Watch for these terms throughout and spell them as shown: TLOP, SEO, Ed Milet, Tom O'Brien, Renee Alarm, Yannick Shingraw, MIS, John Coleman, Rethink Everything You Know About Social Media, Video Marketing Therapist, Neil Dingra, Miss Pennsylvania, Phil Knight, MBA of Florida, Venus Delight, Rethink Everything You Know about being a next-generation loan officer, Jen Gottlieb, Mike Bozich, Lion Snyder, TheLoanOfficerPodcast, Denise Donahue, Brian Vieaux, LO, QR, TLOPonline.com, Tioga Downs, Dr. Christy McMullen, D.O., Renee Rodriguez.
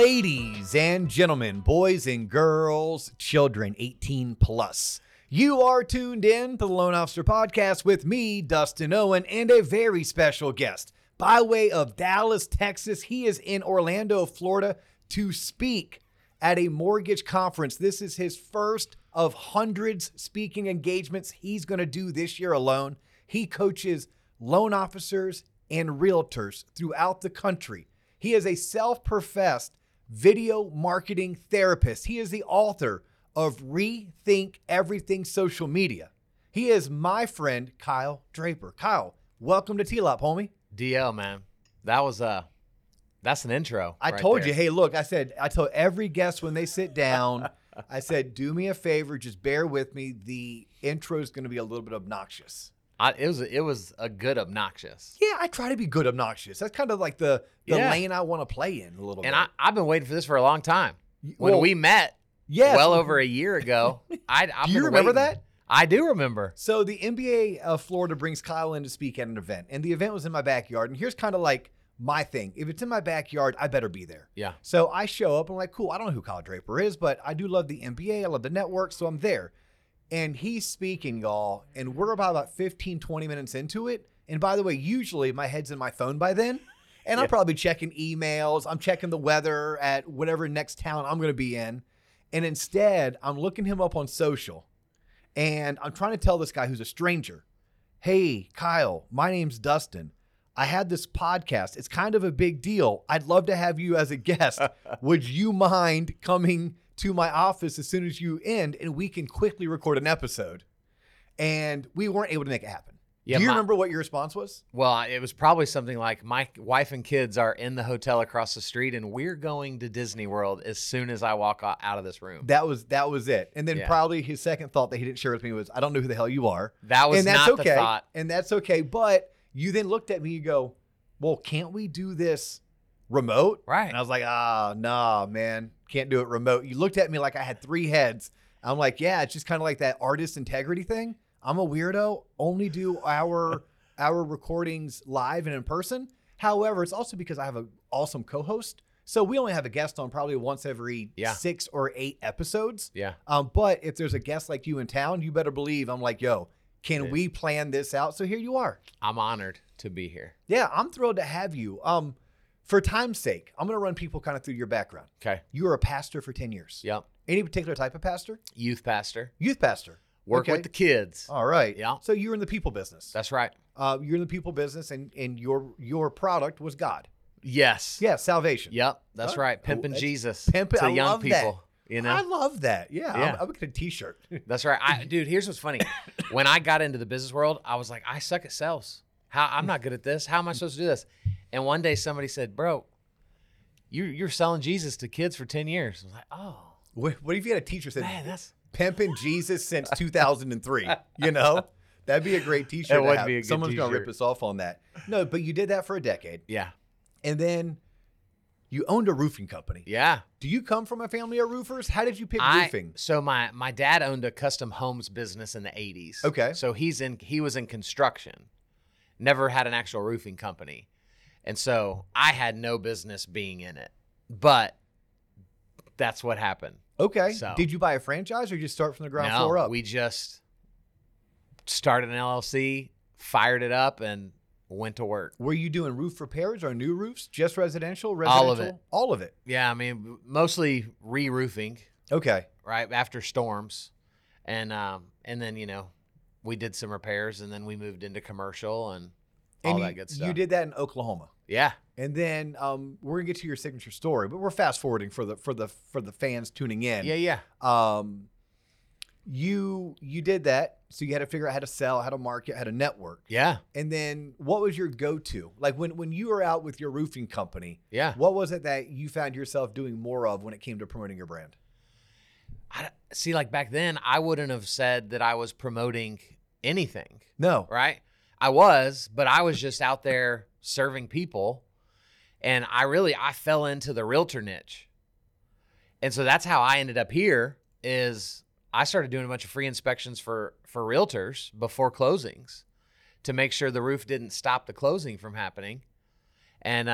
Ladies and gentlemen, boys and girls, children 18 plus, you are tuned in to the Loan Officer Podcast with me, Dustin Owen, and a very special guest. By way of Dallas, Texas, he is in Orlando, Florida to speak at a mortgage conference. This is his first of hundreds speaking engagements he's going to do this year alone. He coaches loan officers and realtors throughout the country. He is a self-professed video marketing therapist. He is the author of Rethink Everything Social Media. He is my friend, Kyle Draper. Kyle, welcome to TLOP, homie. D.O., man. That was that's an intro. I right told there. You, hey, look, I tell every guest when they sit down, I said, do me a favor, just bear with me. The intro is going to be a little bit obnoxious. It was a good obnoxious. Yeah, I try to be good obnoxious. That's kind of like the lane I want to play in a little bit. And I've been waiting for this for a long time. When we met well over a year ago. Do you remember that? I do remember. So the MBA of Florida brings Kyle in to speak at an event. And the event was in my backyard. And here's kind of like my thing. If it's in my backyard, I better be there. Yeah. So I show up. I'm like, cool, I don't know who Kyle Draper is, but I do love the MBA. I love the network, so I'm there. And he's speaking, y'all, and we're about 15, 20 minutes into it. And by the way, usually my head's in my phone by then. And I'm probably checking emails. I'm checking the weather at whatever next town I'm going to be in. And instead, I'm looking him up on social. And I'm trying to tell this guy who's a stranger, hey, Kyle, my name's Dustin. I had this podcast. It's kind of a big deal. I'd love to have you as a guest. Would you mind coming to my office as soon as you end and we can quickly record an episode? And we weren't able to make it happen. Yeah, do you remember what your response was? Well, it was probably something like, my wife and kids are in the hotel across the street and we're going to Disney World as soon as I walk out of this room. That was it. And then probably his second thought that he didn't share with me was, I don't know who the hell you are. That was and that's not okay. The thought. And that's okay. But you then looked at me, you go, well, can't we do this remote? Right. And I was like, nah, man, can't do it remote. You looked at me like I had three heads. I'm like, yeah, it's just kind of like that artist integrity thing. I'm a weirdo, only do our recordings live and in person. However, it's also because I have an awesome co-host. So we only have a guest on probably once every 6 or 8 episodes. Yeah. But if there's a guest like you in town, you better believe I'm like, yo, can we plan this out? So here you are. I'm honored to be here. Yeah, I'm thrilled to have you. For time's sake, I'm going to run people kind of through your background. Okay. You were a pastor for 10 years. Yep. Any particular type of pastor? Youth pastor. Work with the kids. All right. Yeah. So you were in the people business. That's right. You're in the people business, and your product was God. Yes. Yeah, salvation. Yep. That's right. Pimping Jesus to young people. That. You know? I love that. Yeah. Yeah. I'm getting a t-shirt. That's right. Dude, here's what's funny. When I got into the business world, I was like, I suck at sales. I'm not good at this. How am I supposed to do this? And one day somebody said, bro, you're selling Jesus to kids for 10 years. I was like, oh. What if you had a teacher said, man, that's pimping Jesus since 2003, you know? That'd be a great t-shirt to have. Be a good Someone's going to rip us off on that. No, but you did that for a decade. Yeah. And then you owned a roofing company. Yeah. Do you come from a family of roofers? How did you pick roofing? So my dad owned a custom homes business in the 80s. Okay. So he was in construction. Never had an actual roofing company. And so I had no business being in it, but that's what happened. Okay. So, did you buy a franchise or you just start from the ground floor up? We just started an LLC, fired it up, and went to work. Were you doing roof repairs or new roofs? Just residential? All of it. Yeah. I mean, mostly re-roofing. Okay. Right. After storms. And then, we did some repairs and then we moved into commercial and all that good stuff. You did that in Oklahoma. Yeah. And then we're going to get to your signature story, but we're fast forwarding for the fans tuning in. Yeah. You did that. So you had to figure out how to sell, how to market, how to network. Yeah. And then what was your go-to? Like when you were out with your roofing company, what was it that you found yourself doing more of when it came to promoting your brand? See, like back then, I wouldn't have said that I was promoting anything. No. Right? I was just out there serving people, and I fell into the realtor niche. And so that's how I ended up here is I started doing a bunch of free inspections for realtors before closings to make sure the roof didn't stop the closing from happening, and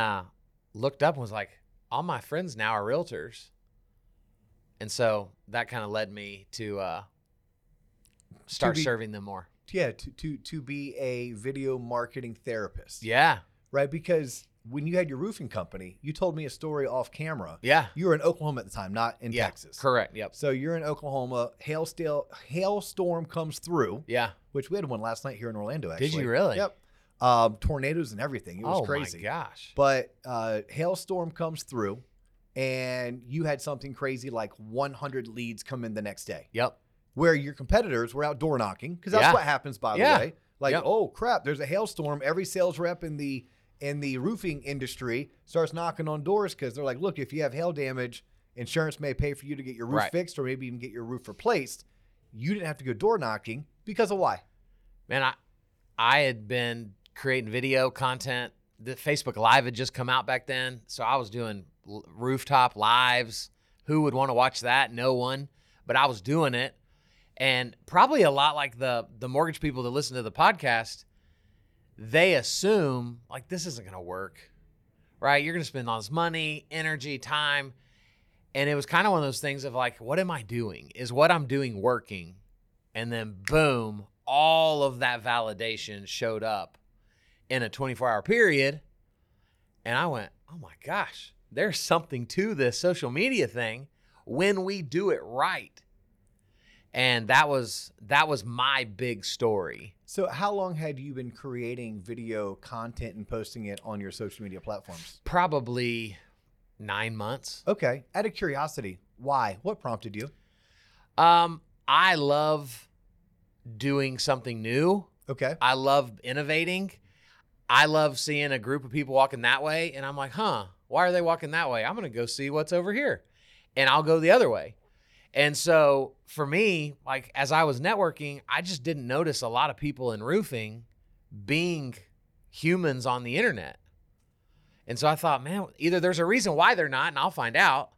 looked up and was like, all my friends now are realtors. And so that kind of led me to start serving them more. Yeah, to be a video marketing therapist. Yeah. Right, because when you had your roofing company, you told me a story off camera. Yeah. You were in Oklahoma at the time, not in Texas. Correct, yep. So you're in Oklahoma, hailstorm comes through. Yeah. Which we had one last night here in Orlando, actually. Did you really? Yep. Tornadoes and everything. It was crazy. Oh, my gosh. But hailstorm comes through, and you had something crazy like 100 leads come in the next day. Yep. Where your competitors were out door knocking, because that's what happens, by the way. Like, oh, crap, there's a hailstorm. Every sales rep in the roofing industry starts knocking on doors because they're like, look, if you have hail damage, insurance may pay for you to get your roof fixed or maybe even get your roof replaced. You didn't have to go door knocking because of why? Man, I had been creating video content. The Facebook Live had just come out back then. So I was doing rooftop lives. Who would want to watch that? No one. But I was doing it. And probably a lot like the mortgage people that listen to the podcast, they assume, like, this isn't going to work, right? You're going to spend all this money, energy, time. And it was kind of one of those things of like, what am I doing? Is what I'm doing working? And then boom, all of that validation showed up in a 24-hour period. And I went, oh my gosh, there's something to this social media thing when we do it right. And that was my big story. So how long had you been creating video content and posting it on your social media platforms? Probably 9 months. Okay. Out of curiosity, why? What prompted you? I love doing something new. Okay. I love innovating. I love seeing a group of people walking that way. And I'm like, why are they walking that way? I'm going to go see what's over here. And I'll go the other way. And so for me, like as I was networking, I just didn't notice a lot of people in roofing being humans on the internet. And so I thought, man, either there's a reason why they're not, and I'll find out,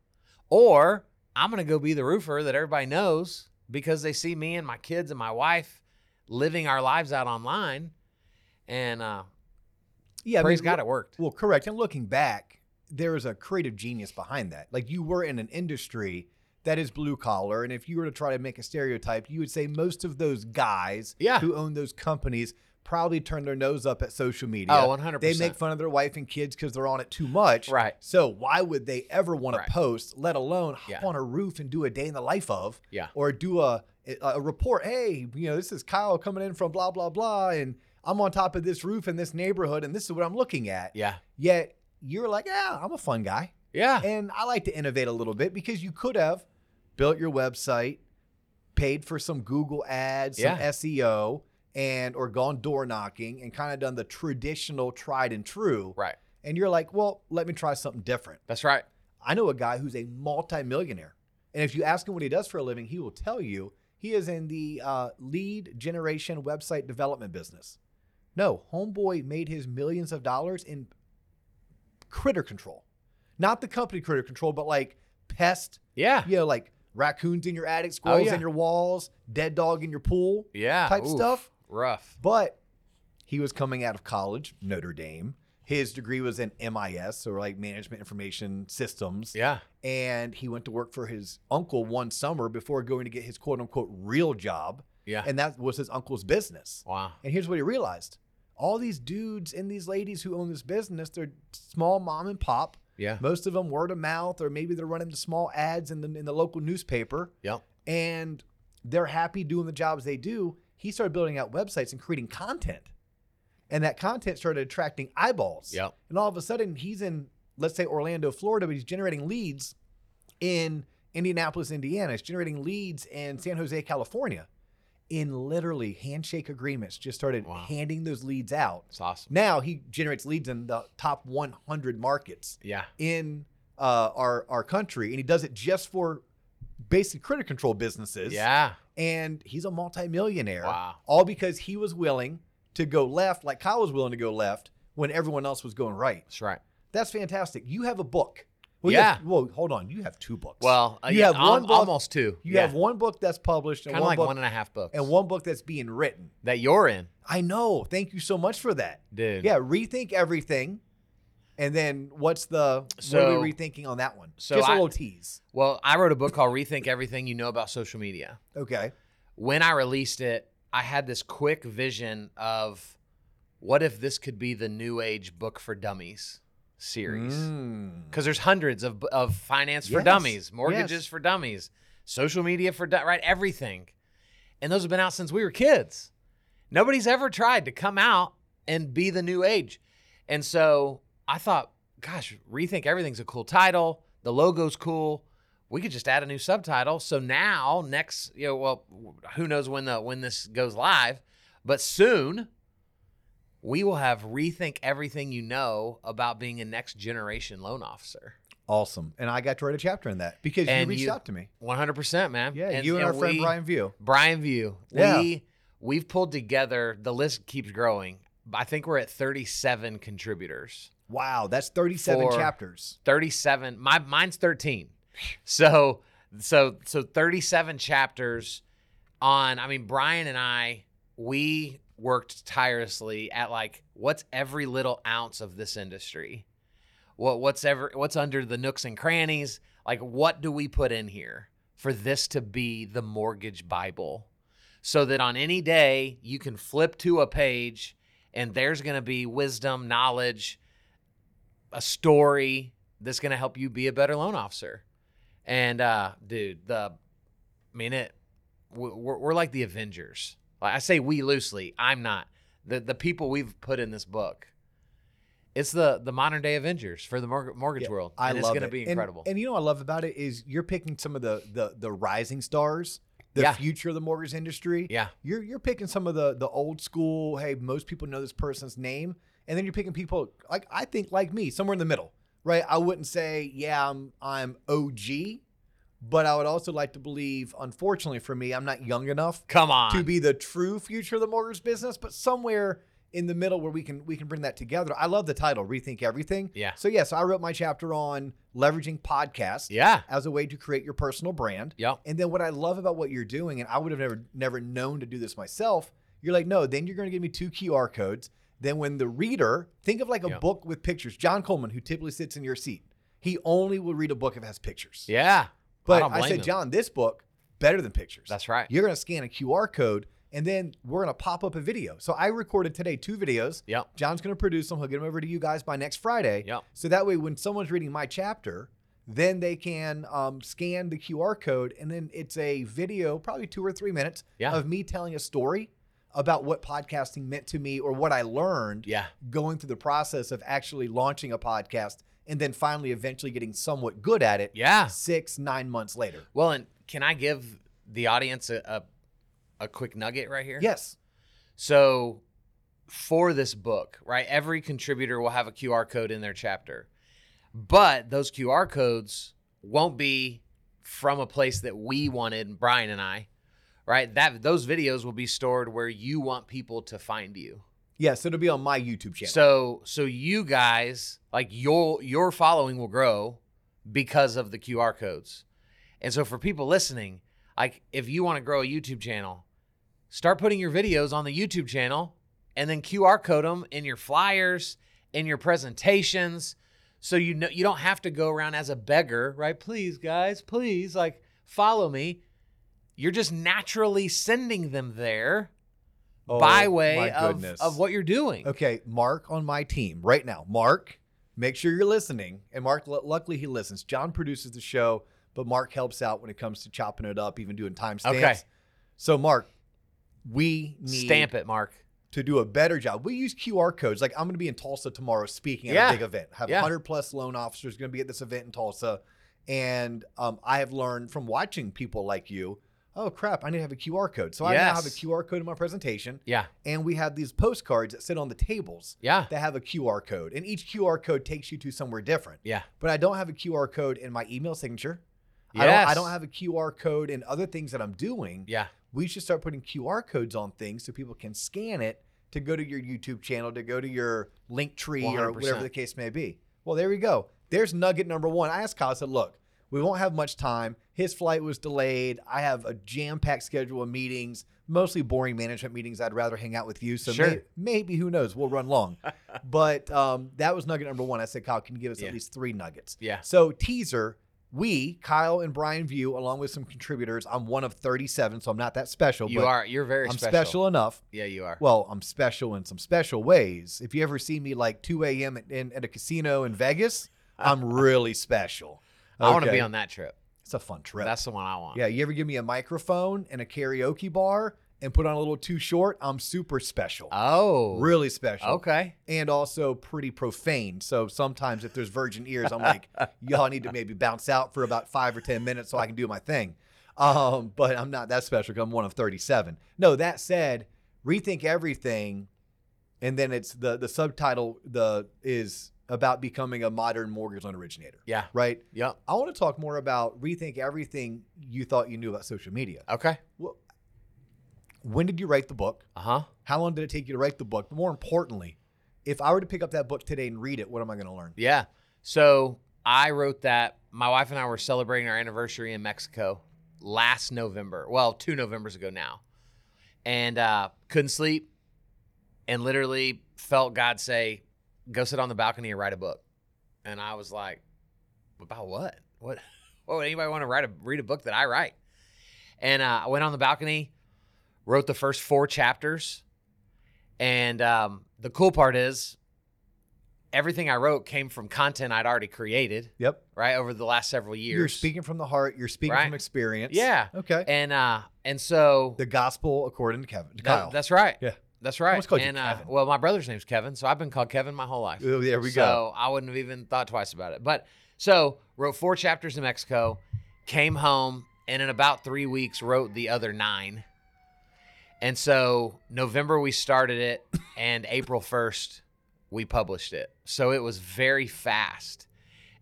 or I'm going to go be the roofer that everybody knows because they see me and my kids and my wife living our lives out online. And praise God, it worked. Well, correct. And looking back, there is a creative genius behind that. Like you were in an industry that is blue collar. And if you were to try to make a stereotype, you would say most of those guys who own those companies probably turn their nose up at social media. Oh, 100%. They make fun of their wife and kids because they're on it too much. Right. So why would they ever want to post, let alone hop on a roof and do a day in the life of, or do a report. Hey, this is Kyle coming in from blah, blah, blah. And I'm on top of this roof in this neighborhood. And this is what I'm looking at. Yeah. Yet you're like, I'm a fun guy. Yeah. And I like to innovate a little bit because you could have built your website, paid for some Google ads, some SEO, or gone door knocking and kind of done the traditional tried and true. Right. And you're like, well, let me try something different. That's right. I know a guy who's a multimillionaire. And if you ask him what he does for a living, he will tell you he is in the lead generation website development business. No, homeboy made his millions of dollars in critter control. Not the company critter control, but like pest. Yeah. Like raccoons in your attic, squirrels in your walls, dead dog in your pool type stuff. Rough. But he was coming out of college, Notre Dame. His degree was in MIS, so like management information systems. Yeah. And he went to work for his uncle one summer before going to get his quote unquote real job. Yeah. And that was his uncle's business. Wow. And here's what he realized. All these dudes and these ladies who own this business, they're small mom and pop. Yeah. Most of them word of mouth, or maybe they're running the small ads in the local newspaper. Yep. And they're happy doing the jobs they do. He started building out websites and creating content. And that content started attracting eyeballs. Yep. And all of a sudden he's in, let's say, Orlando, Florida, but he's generating leads in Indianapolis, Indiana. He's generating leads in San Jose, California. In literally handshake agreements, just started handing those leads out. It's awesome. Now he generates leads in the top 100 markets in our country. And he does it just for basic credit control businesses. Yeah. And he's a multimillionaire. Wow. All because he was willing to go left, like Kyle was willing to go left when everyone else was going right. That's right. That's fantastic. You have a book. Well, hold on. You have two books. Well, you have one book, almost two. You have one book that's published. Kind of like one and a half books. And one book that's being written. That you're in. I know. Thank you so much for that. Dude. Yeah, Rethink Everything And then what's the, so, what are we rethinking on that one? So just a little tease. Well, I wrote a book called Rethink Everything You Know About Social Media. Okay. When I released it, I had this quick vision of what if this could be the new age book for dummies series? Because there's hundreds of finance for dummies, mortgages for dummies, social media for everything. And those have been out since we were kids. Nobody's ever tried to come out and be the new age. And so I thought, gosh, Rethink Everything's a cool title. The logo's cool. We could just add a new subtitle. So now, next, you know, well, who knows when this goes live, but soon we will have Rethink Everything You Know About Being a Next-Generation Loan Officer. Awesome. And I got to write a chapter in that because you reached out to me. 100%, man. Yeah, and, you and our friend Brian Vieaux. Brian Vieaux. Yeah. We've pulled together, the list keeps growing. I think we're at 37 contributors. Wow, that's 37 chapters. 37. Mine's 13. So 37 chapters on, I mean, Brian and I, we worked tirelessly at like, what's every little ounce of this industry? What's under the nooks and crannies? Like, what do we put in here for this to be the mortgage Bible? So that on any day you can flip to a page and there's going to be wisdom, knowledge, a story that's going to help you be a better loan officer. And we're like the Avengers. I say we loosely. I'm not. The people we've put in this book. It's the modern day Avengers for the mortgage world. And it's going to be incredible. And you know what I love about it is you're picking some of the rising stars, the future of the mortgage industry. Yeah. You're picking some of the old school, hey, most people know this person's name. And then you're picking people like, I think like me, somewhere in the middle, right? I wouldn't say, yeah, I'm OG, but I would also like to believe, unfortunately for me, I'm not young enough to be the true future of the mortgage business, but somewhere in the middle where we can bring that together. I love the title, Rethink Everything. Yeah. So yes, I wrote my chapter on leveraging podcasts as a way to create your personal brand. Yep. And then what I love about what you're doing, and I would have never known to do this myself, you're like, no, then you're going to give me 2 QR codes. Then when the reader, think of like a book with pictures. John Coleman, who typically sits in your seat, he only will read a book if it has pictures. Yeah. But I said, John, this book, better than pictures. That's right. You're going to scan a QR code. And then we're going to pop up a video. So I recorded today 2 videos. Yep. John's going to produce them. He'll get them over to you guys by next Friday. Yep. So that way, when someone's reading my chapter, then they can scan the QR code. And then it's a video, probably 2 or 3 minutes of me telling a story about what podcasting meant to me or what I learned going through the process of actually launching a podcast and then finally eventually getting somewhat good at it 6-9 months later. Well, and can I give the audience a quick nugget right here? Yes. So for this book, right, every contributor will have a QR code in their chapter, but those QR codes won't be from a place that we wanted, Brian and I, right? Those videos will be stored where you want people to find you. Yeah, so it'll be on my YouTube channel. So you guys, like your following will grow because of the QR codes. And so for people listening, like if you want to grow a YouTube channel, start putting your videos on the YouTube channel and then QR code them in your flyers, in your presentations. So you know you don't have to go around as a beggar, right? Please, guys, please, like follow me. You're just naturally sending them there by way of what you're doing. Okay, Mark on my team right now. Mark, make sure you're listening. And Mark, luckily he listens. John produces the show, but Mark helps out when it comes to chopping it up, even doing timestamps. Okay. So Mark, we need stamp it, Mark, to do a better job. We use QR codes. Like I'm going to be in Tulsa tomorrow speaking at a big event. Have 100 plus loan officers going to be at this event in Tulsa. And I have learned from watching people like you, oh crap, I need to have a QR code. So I now have a QR code in my presentation. Yeah. And we have these postcards that sit on the tables that have a QR code. And each QR code takes you to somewhere different. Yeah. But I don't have a QR code in my email signature. Yes. I don't have a QR code in other things that I'm doing. Yeah. We should start putting QR codes on things so people can scan it to go to your YouTube channel, to go to your Linktree or whatever the case may be. Well, there we go. There's nugget number 1. I asked Kyle, I said, look, We won't have much time. His flight was delayed. I have a jam-packed schedule of meetings, mostly boring management meetings. I'd rather hang out with you. So sure. maybe, who knows, we'll run long. But that was nugget number one. I said, Kyle, can you give us at least three nuggets? Yeah. So teaser, we, Kyle and Brian Vieaux, along with some contributors, I'm one of 37, so I'm not that special. You're very special. I'm special enough. Yeah, you are. Well, I'm special in some special ways. If you ever see me like 2 a.m. at a casino in Vegas, I'm really special. Okay. I want to be on that trip. It's a fun trip. That's the one I want. Yeah, you ever give me a microphone and a karaoke bar and put on a little Too Short, I'm super special. Oh. Really special. Okay. And also pretty profane. So sometimes if there's virgin ears, I'm like, y'all need to maybe bounce out for about 5 or 10 minutes so I can do my thing. But I'm not that special because I'm one of 37. No, that said, Rethink Everything. And then it's the subtitle is about becoming a modern mortgage loan originator. Yeah. Right? Yeah. I want to talk more about Rethink Everything you thought you knew about social media. Okay. Well, when did you write the book? Uh-huh. How long did it take you to write the book? But more importantly, if I were to pick up that book today and read it, what am I going to learn? Yeah. So I wrote that. My wife and I were celebrating our anniversary in Mexico last November. Well, 2 Novembers ago now. And couldn't sleep and literally felt God say, go sit on the balcony and write a book. And I was like, about what? What would anybody want to read a book that I write? And I went on the balcony, wrote the first 4 chapters. And the cool part is everything I wrote came from content I'd already created. Yep. Right. Over the last several years. You're speaking from the heart. You're speaking from experience. Yeah. Okay. And so. The gospel according to Kyle. That's right. Yeah. That's right. And well, my brother's name's Kevin, so I've been called Kevin my whole life. Oh, there we go. So I wouldn't have even thought twice about it. But so wrote 4 chapters in Mexico, came home, and in about 3 weeks wrote the other 9. And so November we started it, and April 1st we published it. So it was very fast.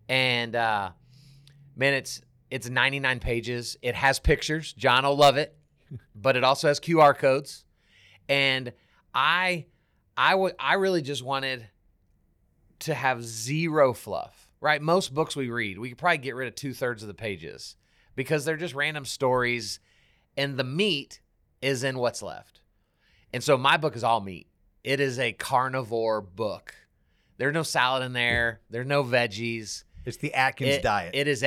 And man, it's 99 pages. It has pictures. John will love it, but it also has QR codes. And I really just wanted to have zero fluff, right? Most books we read, we could probably get rid of 2/3 of the pages because they're just random stories and the meat is in what's left. And so my book is all meat. It is a carnivore book. There's no salad in there. There's no veggies. It's the Atkins diet. It is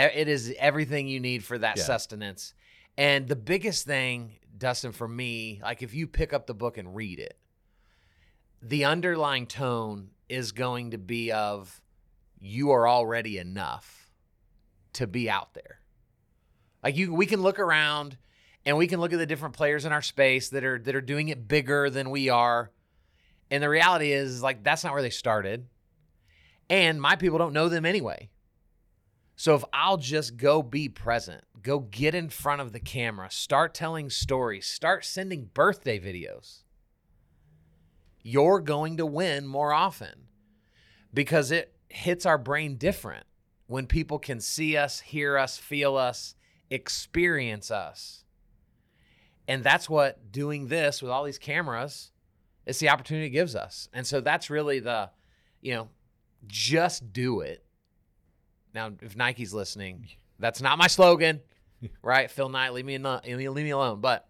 everything you need for that sustenance. And the biggest thing, Dustin, for me, like if you pick up the book and read it, the underlying tone is going to be of you are already enough to be out there. Like we can look around and we can look at the different players in our space that are doing it bigger than we are. And the reality is like, that's not where they started. And my people don't know them anyway. So if I'll just go be present, go get in front of the camera, start telling stories, start sending birthday videos, you're going to win more often because it hits our brain different when people can see us, hear us, feel us, experience us. And that's what doing this with all these cameras is the opportunity it gives us. And so that's really just do it. Now, if Nike's listening, that's not my slogan, right? Phil Knight, leave me alone. But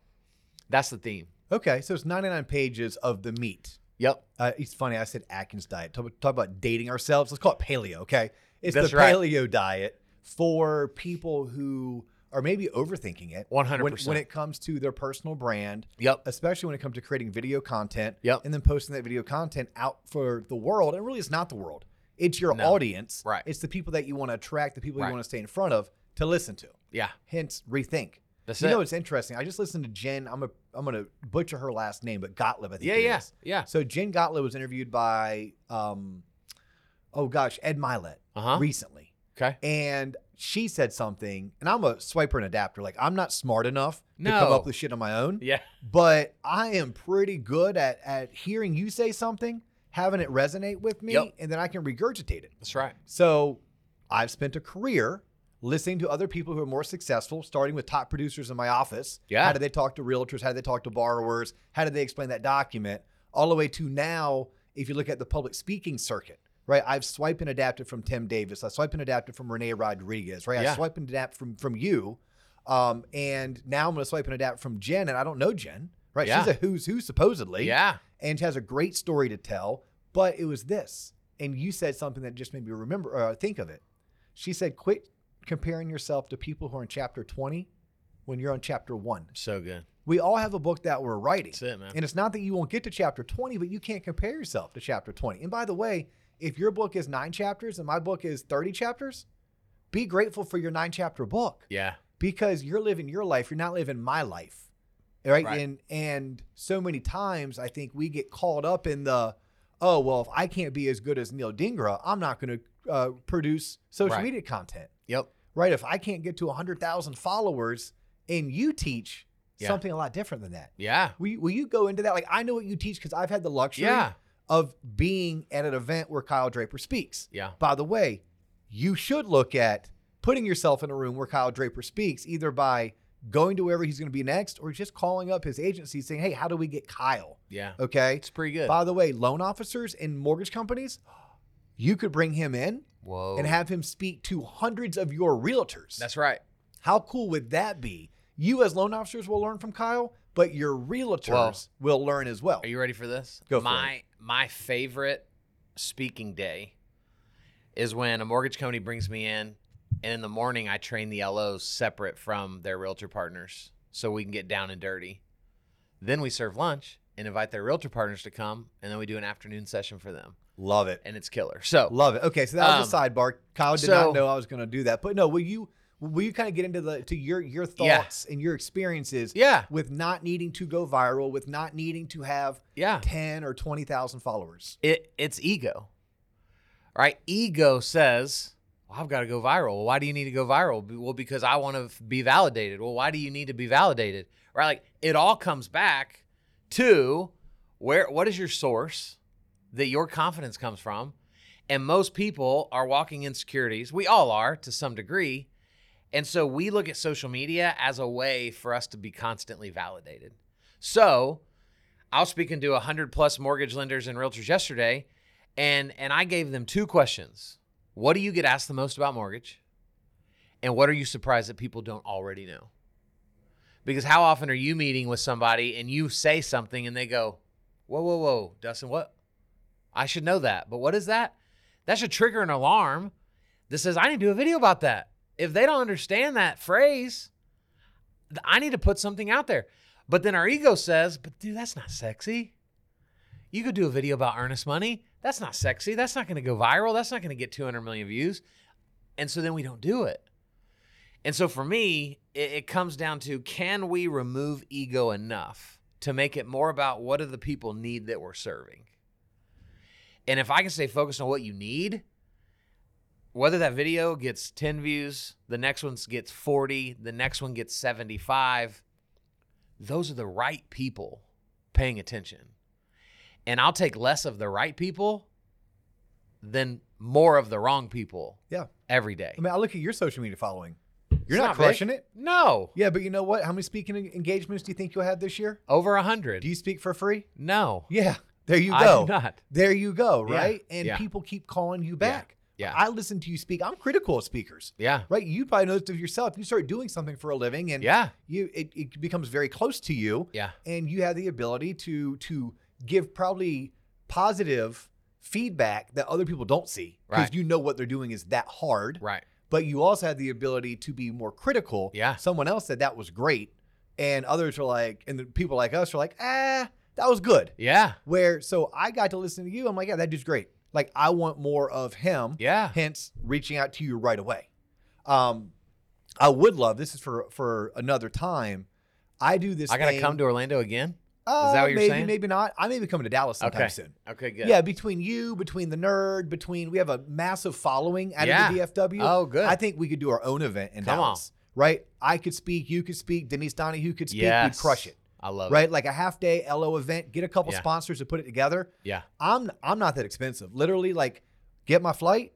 that's the theme. Okay, so it's 99 pages of the meat. Yep. It's funny, I said Atkins diet. Talk about dating ourselves. Let's call it paleo, okay? It's that's the paleo diet for people who are maybe overthinking it. 100%. When it comes to their personal brand. Yep. Especially when it comes to creating video content. Yep. And then posting that video content out for the world. And really, it's not the world. It's your audience. Right. It's the people that you want to attract, the people you want to stay in front of to listen to. Yeah. Hence, rethink. That's it. You know, it's interesting. I just listened to Jen. I'm going to butcher her last name, but Gottlieb, I think it is. Yeah. So Jen Gottlieb was interviewed by, Ed Milet recently. Okay. And she said something, and I'm a swiper and adapter. Like, I'm not smart enough to come up with shit on my own. Yeah. But I am pretty good at hearing you say something, having it resonate with me, and then I can regurgitate it. That's right. So I've spent a career listening to other people who are more successful, starting with top producers in my office. Yeah. How do they talk to realtors? How do they talk to borrowers? How do they explain that document? All the way to now, if you look at the public speaking circuit, right? I've swiped and adapted from Tim Davis. I swiped and adapted from Renee Rodriguez, right? Yeah. I swiped and adapted from you. And now I'm going to swipe and adapt from Jen, and I don't know Jen, right? Yeah. She's a who's who supposedly. Yeah. And she has a great story to tell, but it was this. And you said something that just made me remember, think of it. She said, quit comparing yourself to people who are in chapter 20 when you're on chapter 1. So good. We all have a book that we're writing. That's it, man. And it's not that you won't get to chapter 20, but you can't compare yourself to chapter 20. And by the way, if your book is 9 chapters and my book is 30 chapters, be grateful for your 9 chapter book. Yeah. Because you're living your life, you're not living my life, right? And so many times I think we get caught up in the, oh, well, if I can't be as good as Neil Dingra, I'm not going to produce social media content. Yep. Right? If I can't get to 100,000 followers and you teach something a lot different than that. Yeah. Will you go into that? Like, I know what you teach because I've had the luxury of being at an event where Kyle Draper speaks. Yeah. By the way, you should look at putting yourself in a room where Kyle Draper speaks, either by going to wherever he's going to be next or just calling up his agency saying, hey, how do we get Kyle? Yeah. Okay. It's pretty good. By the way, loan officers and mortgage companies, you could bring him in and have him speak to hundreds of your realtors. That's right. How cool would that be? You as loan officers will learn from Kyle, but your realtors will learn as well. Are you ready for this? Go for it. My favorite speaking day is when a mortgage company brings me in, and in the morning, I train the LOs separate from their realtor partners so we can get down and dirty. Then we serve lunch and invite their realtor partners to come, and then we do an afternoon session for them. Love it. And it's killer. So love it. Okay, so that was a sidebar. Kyle did not know I was going to do that. But no, will you kind of get into your thoughts and your experiences with not needing to go viral, with not needing to have 10 or 20,000 followers? It's ego. All right, ego says, I've got to go viral. Well, why do you need to go viral? Well, because I want to be validated. Well, why do you need to be validated? Right? Like, it all comes back to what is your source that your confidence comes from? And most people are walking insecurities. We all are to some degree. And so we look at social media as a way for us to be constantly validated. So I was speaking to 100 plus mortgage lenders and realtors yesterday, and I gave them 2 questions. What do you get asked the most about mortgage? And what are you surprised that people don't already know? Because how often are you meeting with somebody and you say something and they go, whoa, Dustin, what? I should know that. But what is that? That should trigger an alarm that says, I need to do a video about that. If they don't understand that phrase, I need to put something out there. But then our ego says, but dude, that's not sexy. You could do a video about earnest money. That's not sexy. That's not going to go viral. That's not going to get 200 million views. And so then we don't do it. And so for me, it comes down to, can we remove ego enough to make it more about what do the people need that we're serving? And if I can stay focused on what you need, whether that video gets 10 views, the next one gets 40, the next one gets 75, those are the right people paying attention. And I'll take less of the right people than more of the wrong people every day. I mean, I look at your social media following. You're not crushing it. No. Yeah, but you know what? How many speaking engagements do you think you'll have this year? Over 100. Do you speak for free? No. Yeah. There you go. I do not. There you go, right? Yeah. And people keep calling you back. Yeah. I listen to you speak. I'm critical of speakers. Yeah. Right? You probably noticed of yourself. You start doing something for a living and it becomes very close to you. Yeah. And you have the ability to give probably positive feedback that other people don't see because you know what they're doing is that hard. Right. But you also had the ability to be more critical. Yeah. Someone else said that was great. And others were like, and the people like us were like, that was good. Yeah. So I got to listen to you. I'm like, yeah, that dude's great. Like, I want more of him. Yeah. Hence reaching out to you right away. I would love, this is for another time. I do this. I got to come to Orlando again. Is that what you're saying? Maybe not. I may be coming to Dallas sometime soon. Okay, good. Yeah, between the nerd, we have a massive following out of the DFW. Oh, good. I think we could do our own event in Dallas. Right? I could speak. You could speak. Denise Donahue could speak. Yes. We'd crush it. I love it. Right? Like a half-day LO event. Get a couple sponsors to put it together. Yeah. I'm not that expensive. Literally, like, get my flight,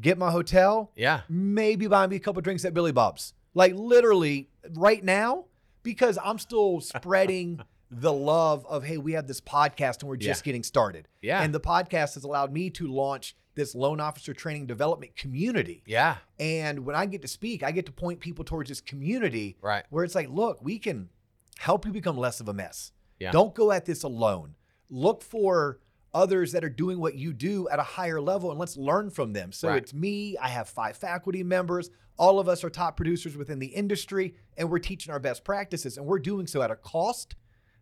get my hotel. Yeah. Maybe buy me a couple drinks at Billy Bob's. Like, literally, right now, because I'm still spreading the love of, hey, we have this podcast and we're just getting started. Yeah. And the podcast has allowed me to launch this loan officer training development community. Yeah. And when I get to speak, I get to point people towards this community, right, where it's like, look, we can help you become less of a mess. Yeah. Don't go at this alone. Look for others that are doing what you do at a higher level, and let's learn from them. So it's me, I have 5 faculty members, all of us are top producers within the industry, and we're teaching our best practices, and we're doing so at a cost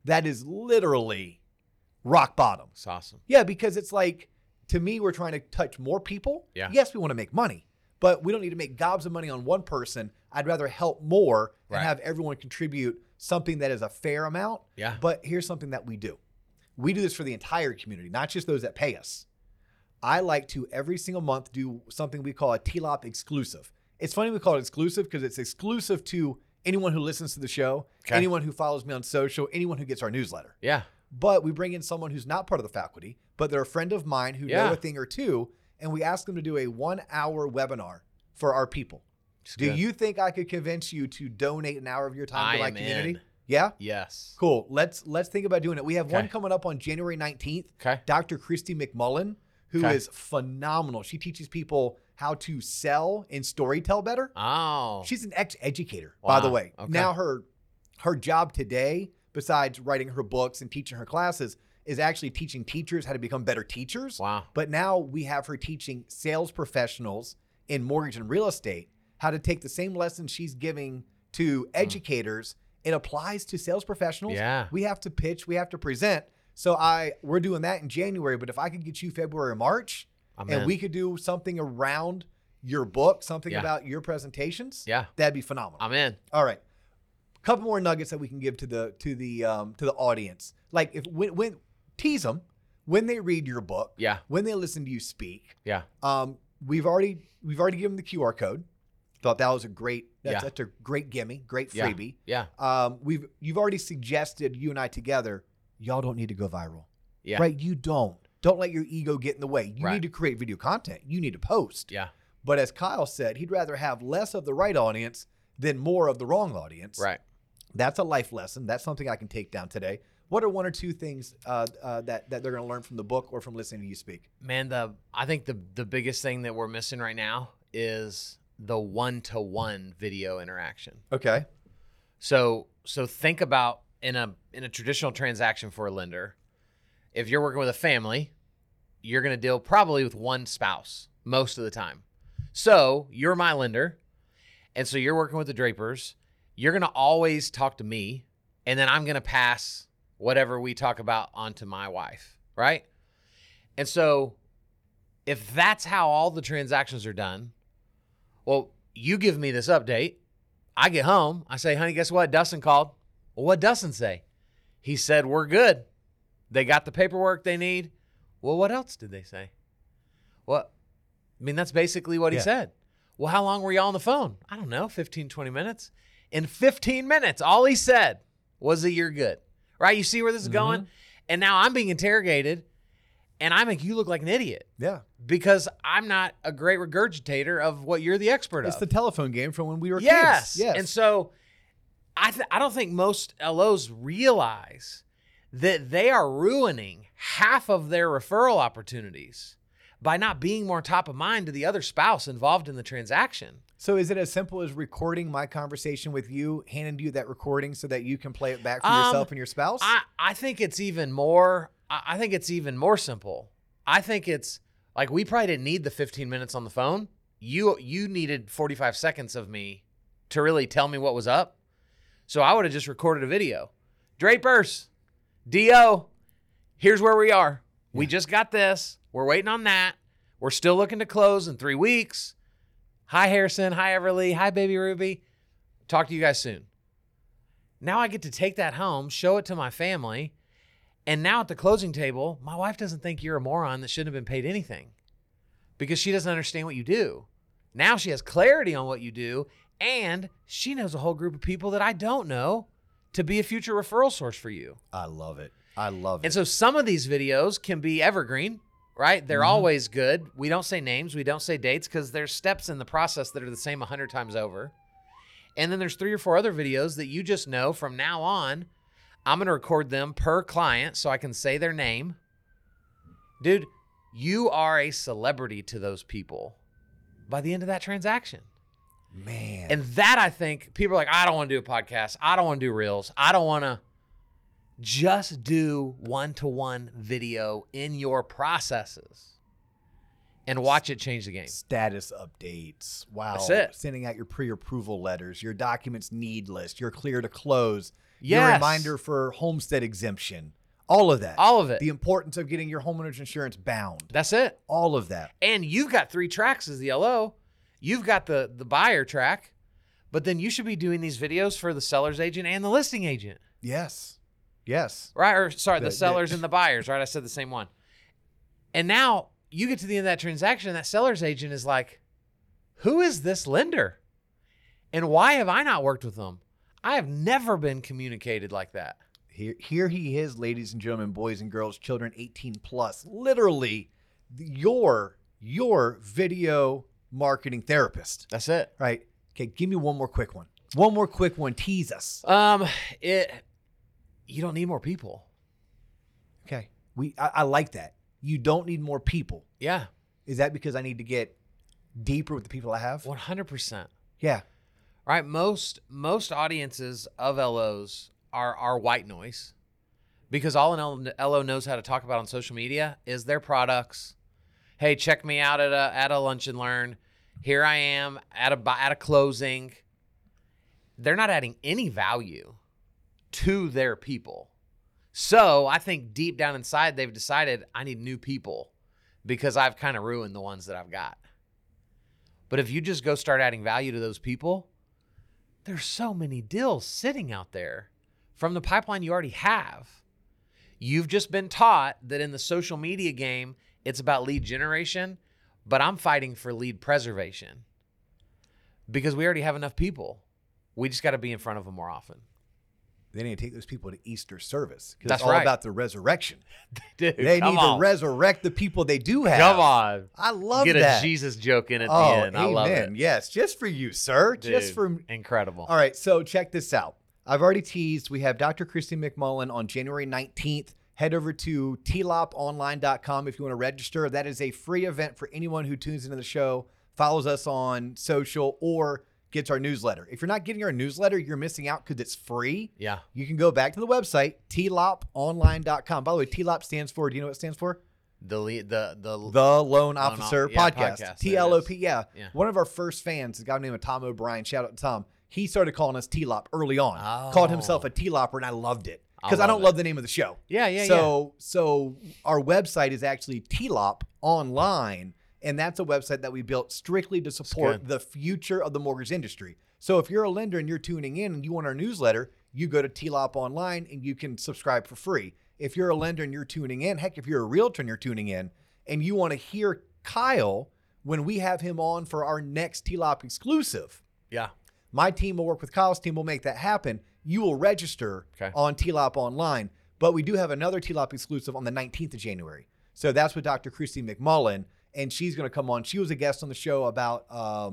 that is literally rock bottom. It's awesome. Yeah, because it's like, to me, we're trying to touch more people. Yeah. Yes, we want to make money, but we don't need to make gobs of money on one person. I'd rather help more and have everyone contribute something that is a fair amount. Yeah. But here's something that we do. We do this for the entire community, not just those that pay us. I like to, every single month, do something we call a TLOP exclusive. It's funny we call it exclusive because it's exclusive to anyone who listens to the show, anyone who follows me on social, anyone who gets our newsletter. Yeah. But we bring in someone who's not part of the faculty, but they're a friend of mine who know a thing or two, and we ask them to do a 1-hour webinar for our people. It's good. You think I could convince you to donate an hour of your time to my community? In. Yeah? Yes. Cool. Let's think about doing it. We have one coming up on January 19th. Okay. Dr. Christy McMullen, who is phenomenal. She teaches people how to sell and storytell better. Oh. She's an ex-educator, by the way. Okay. Now her job today, besides writing her books and teaching her classes, is actually teaching teachers how to become better teachers. Wow. But now we have her teaching sales professionals in mortgage and real estate how to take the same lessons she's giving to educators. It applies to sales professionals. Yeah. We have to pitch, we have to present. So we're doing that in January, but if I could get you February or March, and we could do something around your book, something about your presentations, that'd be phenomenal. I'm in. All right. Couple more nuggets that we can give to the audience. Like when tease them when they read your book, when they listen to you speak. Yeah. We've already given them the QR code. Thought that was a great, that's a great gimme, great freebie. Yeah. You've already suggested, you and I together, y'all don't need to go viral. Yeah. Right? You don't. Don't let your ego get in the way. You need to create video content. You need to post. Yeah. But as Kyle said, he'd rather have less of the right audience than more of the wrong audience. Right. That's a life lesson. That's something I can take down today. What are 1 or 2 things that they're going to learn from the book or from listening to you speak? Man, I think the biggest thing that we're missing right now is the one-to-one video interaction. Okay. So think about in a traditional transaction for a lender, if you're working with a family, you're going to deal probably with one spouse most of the time. So you're my lender, and so you're working with the Drapers. You're going to always talk to me, and then I'm going to pass whatever we talk about onto my wife, right? And so if that's how all the transactions are done, well, you give me this update. I get home. I say, honey, guess what? Dustin called. Well, what'd Dustin say? He said, we're good. They got the paperwork they need. Well, what else did they say? Well, I mean, that's basically what he said. Well, how long were y'all on the phone? I don't know, 15, 20 minutes. In 15 minutes, all he said was that you're good. Right? You see where this is going? And now I'm being interrogated. And I make you look like an idiot. Yeah. Because I'm not a great regurgitator of what you're the expert of. It's the telephone game from when we were kids. Yes. And so I don't think most LOs realize that they are ruining half of their referral opportunities by not being more top of mind to the other spouse involved in the transaction. So is it as simple as recording my conversation with you, handing you that recording so that you can play it back for yourself and your spouse? I think it's even more... I think it's even more simple. I think it's like, we probably didn't need the 15 minutes on the phone. You needed 45 seconds of me to really tell me what was up. So I would have just recorded a video. Drapers, D.O., here's where we are. We just got this. We're waiting on that. We're still looking to close in 3 weeks. Hi, Harrison. Hi, Everly. Hi, Baby Ruby. Talk to you guys soon. Now I get to take that home, show it to my family. And now at the closing table, my wife doesn't think you're a moron that shouldn't have been paid anything because she doesn't understand what you do. Now she has clarity on what you do, and she knows a whole group of people that I don't know to be a future referral source for you. I love it. I love it. And so some of these videos can be evergreen, right? They're always good. We don't say names. We don't say dates because there's steps in the process that are the same 100 times over. And then there's 3 or 4 other videos that you just know from now on, I'm going to record them per client so I can say their name. Dude, you are a celebrity to those people by the end of that transaction. Man. And that, I think, people are like, I don't want to do a podcast. I don't want to do reels. I don't want to. Just do one-to-one video in your processes and watch it change the game. Status updates. Wow. That's it. Sending out your pre-approval letters, your documents need list, your clear to close, your reminder for homestead exemption. All of that. All of it. The importance of getting your homeowner's insurance bound. That's it. All of that. And you've got three tracks as the LO. You've got the buyer track, but then you should be doing these videos for the seller's agent and the listing agent. Yes. Right. Or sorry, the sellers and the buyers, right? I said the same one. And now you get to the end of that transaction and that seller's agent is like, who is this lender? And why have I not worked with them? I have never been communicated like that. Here he is, ladies and gentlemen, boys and girls, children 18 plus, literally your video marketing therapist. That's it. Right. Okay. Give me one more quick one. One more quick one. Tease us. You don't need more people. Okay. I like that. You don't need more people. Yeah. Is that because I need to get deeper with the people I have? 100%. Yeah. All right. Most audiences of LOs are white noise, because all an LO knows how to talk about on social media is their products. Hey, check me out at a lunch and learn. Here I am at a closing. They're not adding any value to their people. So I think deep down inside, they've decided I need new people because I've kind of ruined the ones that I've got. But if you just go start adding value to those people, there's so many deals sitting out there from the pipeline you already have. You've just been taught that in the social media game, it's about lead generation, but I'm fighting for lead preservation because we already have enough people. We just got to be in front of them more often. They need to take those people to Easter service because it's all about the resurrection. Dude, they need to resurrect the people they do have. Come on. I love that. Get a Jesus joke in at the end. Amen. I love it. Yes, just for you, sir. Dude, just for incredible. All right, so check this out. I've already teased. We have Dr. Christy McMullen on January 19th. Head over to TLOPonline.com if you want to register. That is a free event for anyone who tunes into the show, follows us on social, or gets our newsletter. If you're not getting our newsletter, you're missing out because it's free. Yeah. You can go back to the website, TLOPonline.com. By the way, TLOP stands for, do you know what it stands for? The Loan Officer Podcast. Yeah, TLOP. Yeah. One of our first fans, a guy named Tom O'Brien, shout out to Tom. He started calling us TLOP early on. Oh. Called himself a TLOPper, and I loved it because I don't love the name of the show. Yeah. So our website is actually TLOP Online. And that's a website that we built strictly to support the future of the mortgage industry. So if you're a lender and you're tuning in and you want our newsletter, you go to TLOP Online and you can subscribe for free. If you're a lender and you're tuning in, heck, if you're a realtor and you're tuning in and you want to hear Kyle when we have him on for our next TLOP exclusive. Yeah. My team will work with Kyle's team. We'll make that happen. You will register on TLOP Online. But we do have another TLOP exclusive on the 19th of January. So that's with Dr. Christy McMullen. And she's going to come on. She was a guest on the show about, I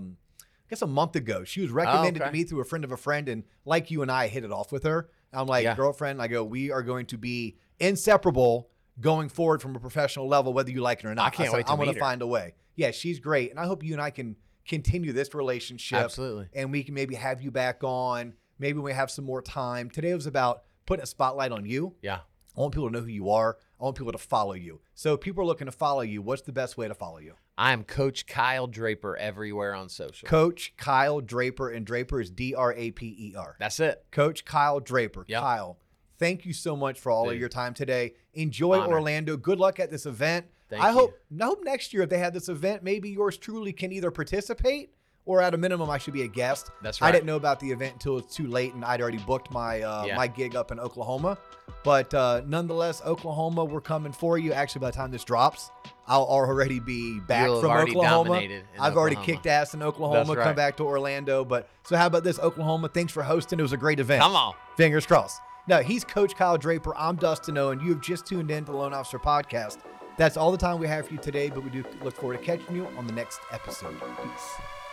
guess, a month ago. She was recommended to me through a friend of a friend. And like you and I hit it off with her. I'm like, girlfriend, I go, we are going to be inseparable going forward from a professional level, whether you like it or not. I can't wait to meet her. I'm going to find a way. Yeah, she's great. And I hope you and I can continue this relationship. Absolutely. And we can maybe have you back on. Maybe we have some more time. Today was about putting a spotlight on you. Yeah. I want people to know who you are. I want people to follow you. So if people are looking to follow you, what's the best way to follow you? I am Coach Kyle Draper everywhere on social. Coach Kyle Draper, and Draper is D-R-A-P-E-R. That's it. Coach Kyle Draper. Yep. Kyle, thank you so much for all of your time today. Enjoy Orlando. Good luck at this event. I hope next year if they have this event, maybe yours truly can either participate or at a minimum I should be a guest. That's right. I didn't know about the event until it's too late and I'd already booked my my gig up in Oklahoma. But nonetheless, Oklahoma, we're coming for you. Actually, by the time this drops, I'll already be back from Oklahoma. I've already kicked ass in Oklahoma, come back to Orlando. But so how about this, Oklahoma? Thanks for hosting. It was a great event. Come on. Fingers crossed. Now, he's Coach Kyle Draper. I'm Dustin Owen. You've just tuned in to the Loan Officer Podcast. That's all the time we have for you today, but we do look forward to catching you on the next episode.